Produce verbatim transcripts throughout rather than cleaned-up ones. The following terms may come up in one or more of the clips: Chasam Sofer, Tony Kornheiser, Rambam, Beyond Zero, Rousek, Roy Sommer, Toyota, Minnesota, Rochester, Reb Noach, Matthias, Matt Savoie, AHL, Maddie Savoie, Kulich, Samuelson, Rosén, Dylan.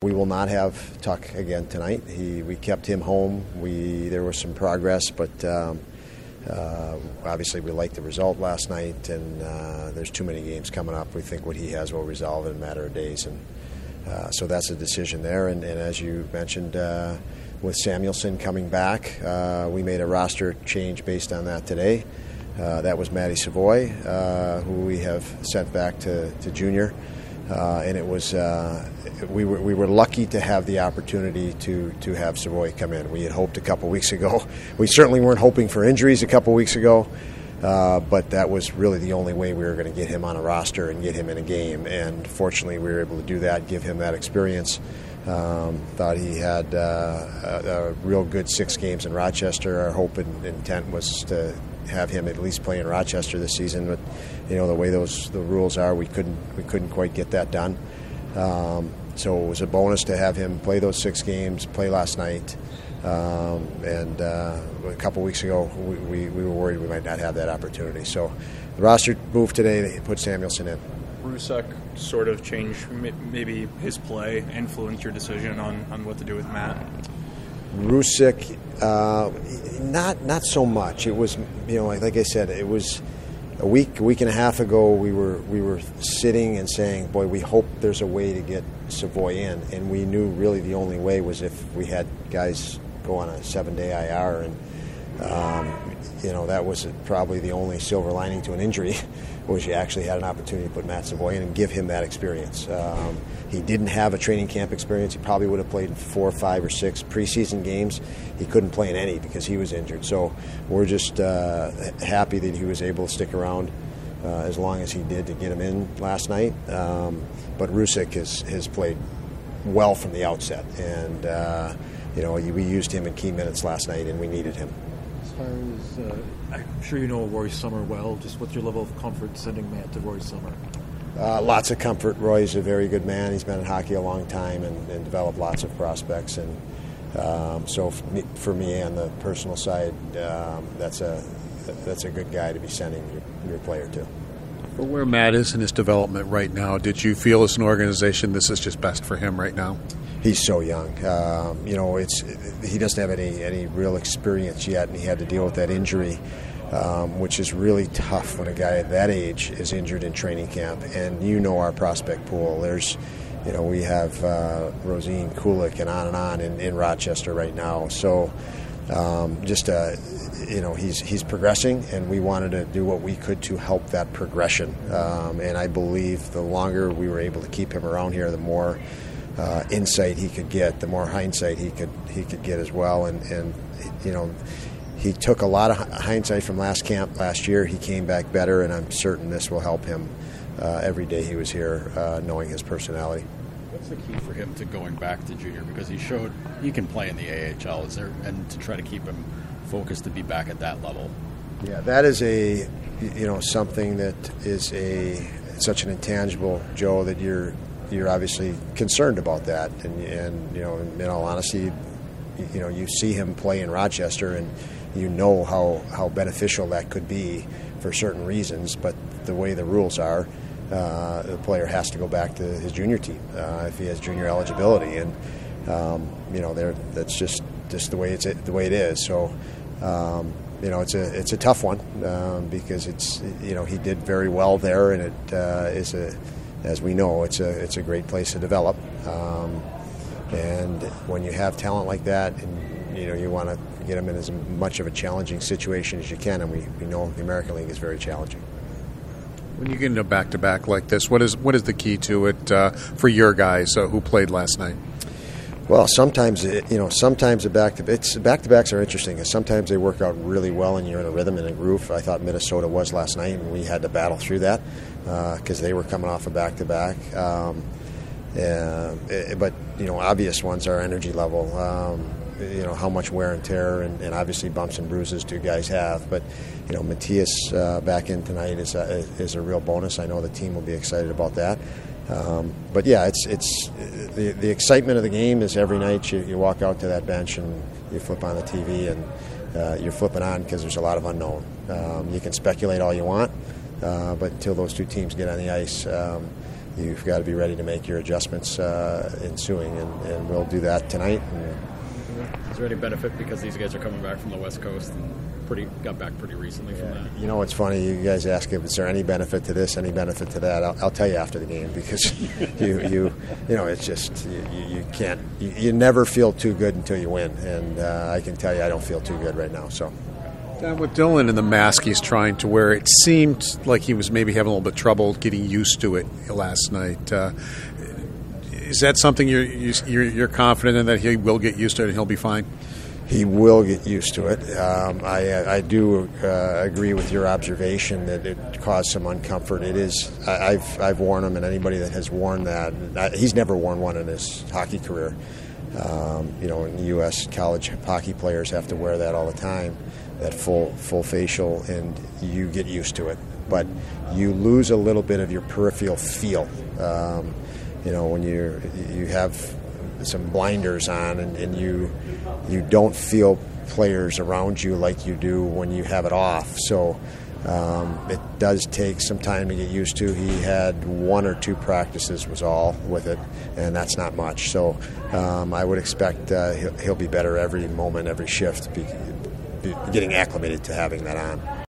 We will not have Tuck again tonight. He, we kept him home. We There was some progress, but... Um, Uh, obviously, we liked the result last night, and uh, there's too many games coming up. We think what he has will resolve in a matter of days, and uh, so that's a decision there. And, and as you mentioned, uh, with Samuelson coming back, uh, we made a roster change based on that today. Uh, that was Maddie Savoie, uh, who we have sent back to, to junior, uh, and it was uh, we were we were lucky to have the opportunity to to have Savoie come in. We had hoped a couple weeks ago. We certainly weren't hoping for injuries a couple weeks ago, uh, but that was really the only way we were going to get him on a roster and get him in a game. And fortunately, we were able to do that, give him that experience. Um, thought he had uh, a, a real good six games in Rochester. Our hope and intent was to have him at least play in Rochester this season, but you know the way those the rules are, we couldn't we couldn't quite get that done. Um, so it was a bonus to have him play those six games, play last night. Um, and uh, a couple weeks ago, we, we, we were worried we might not have that opportunity. So the roster move today, they put Samuelson in. Rousek sort of changed maybe his play, influenced your decision on, on what to do with Matt? Rousek, uh, not not so much. It was, you know, like, like I said, it was... A week, week and a half ago, we were we were sitting and saying, boy, we hope there's a way to get Savoie in. And we knew really the only way was if we had guys go on a seven-day I R. And, um, you know, that was probably the only silver lining to an injury, was you actually had an opportunity to put Matt Savoie in and give him that experience. Um, he didn't have a training camp experience. He probably would have played four, five, or six preseason games. He couldn't play in any because he was injured. So we're just uh, happy that he was able to stick around uh, as long as he did to get him in last night. Um, but Rousek has, has played well from the outset. And, uh, you know, we used him in key minutes last night, and we needed him. As, uh, I'm sure you know Roy Sommer well. Just what's your level of comfort sending Matt to Roy Sommer? Uh, lots of comfort. Roy's a very good man. He's been in hockey a long time and, and developed lots of prospects. And um, so for me, for me on the personal side, um, that's a that's a good guy to be sending your, your player to. For where Matt is in his development right now, did you feel as an organization this is just best for him right now? He's so young. Um, you know, it's he doesn't have any, any real experience yet, and he had to deal with that injury, um, which is really tough when a guy at that age is injured in training camp. And you know our prospect pool. There's, you know, we have uh, Rosén, Kulich, and on and on in, in Rochester right now. So um, just, uh, you know, he's he's progressing, and we wanted to do what we could to help that progression. Um, and I believe the longer we were able to keep him around here, the more Uh, insight he could get, the more hindsight he could he could get as well. And, and you know, he took a lot of hindsight from last camp last year. He came back better, and I'm certain this will help him uh, every day he was here, uh, knowing his personality. What's the key for him to going back to junior? Because he showed he can play in the A H L. Is there, and to try to keep him focused to be back at that level? Yeah, that is a you know something that is a such an intangible, Joe, that you're. You're obviously concerned about that, and, and you know, in all honesty, you, you know, you see him play in Rochester, and you know how, how beneficial that could be for certain reasons. But the way the rules are, uh, the player has to go back to his junior team uh, if he has junior eligibility, and um, you know, there that's just, just the way it's the way it is. So, um, you know, it's a it's a tough one um, because it's you know he did very well there, and it uh, is a. As we know, it's a it's a great place to develop, um, And when you have talent like that, and you know, you want to get them in as much of a challenging situation as you can, and we, we know the American League is very challenging. When you get into back-to-back like this, what is what is the key to it uh, for your guys uh, who played last night? Well, sometimes it, you know, sometimes the back to it's back-to-backs are interesting because sometimes they work out really well and you're in a rhythm and a groove. I thought Minnesota was last night, and we had to battle through that because uh, they were coming off a back-to-back. Um, uh, it, but you know, obvious ones are energy level. Um, you know, how much wear and tear and, and obviously bumps and bruises do guys have. But you know, Matthias uh, back in tonight is a, is a real bonus. I know the team will be excited about that. Um, but yeah, it's it's the the excitement of the game is every night you, you walk out to that bench and you flip on the T V and uh, you're flipping on because there's a lot of unknown. Um, you can speculate all you want, uh, but until those two teams get on the ice, um, you've got to be ready to make your adjustments uh, ensuing, and, and we'll do that tonight. Is there any benefit because these guys are coming back from the West Coast and pretty got back pretty recently yeah. from that? You know, it's funny. You guys ask if is there any benefit to this, any benefit to that. I'll, I'll tell you after the game because you you you know it's just you, you can't you, you never feel too good until you win, and uh, I can tell you I don't feel too good right now. So. Uh, with Dylan and the mask he's trying to wear, it seemed like he was maybe having a little bit of trouble getting used to it last night. Uh, Is that something you're, you're you're confident in, that he will get used to it and he'll be fine? He will get used to it. Um, I I do uh, agree with your observation that it caused some uncomfort. It is I, I've I've worn them, and anybody that has worn that, I, he's never worn one in his hockey career. Um, you know, in the U S college hockey players have to wear that all the time, that full full facial, and you get used to it. But you lose a little bit of your peripheral feel. Um, You know, when you you have some blinders on and, and you you don't feel players around you like you do when you have it off. So um, it does take some time to get used to. He had one or two practices was all with it, and that's not much. So um, I would expect uh, he'll, he'll be better every moment, every shift, be, be getting acclimated to having that on.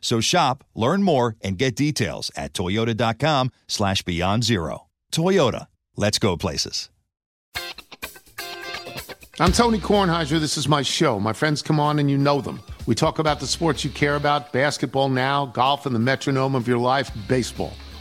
So shop, learn more, and get details at toyota.com slash beyond zero. Toyota, let's go places. I'm Tony Kornheiser. This is my show. My friends come on and you know them. We talk about the sports you care about, basketball now, golf, and the metronome of your life, baseball.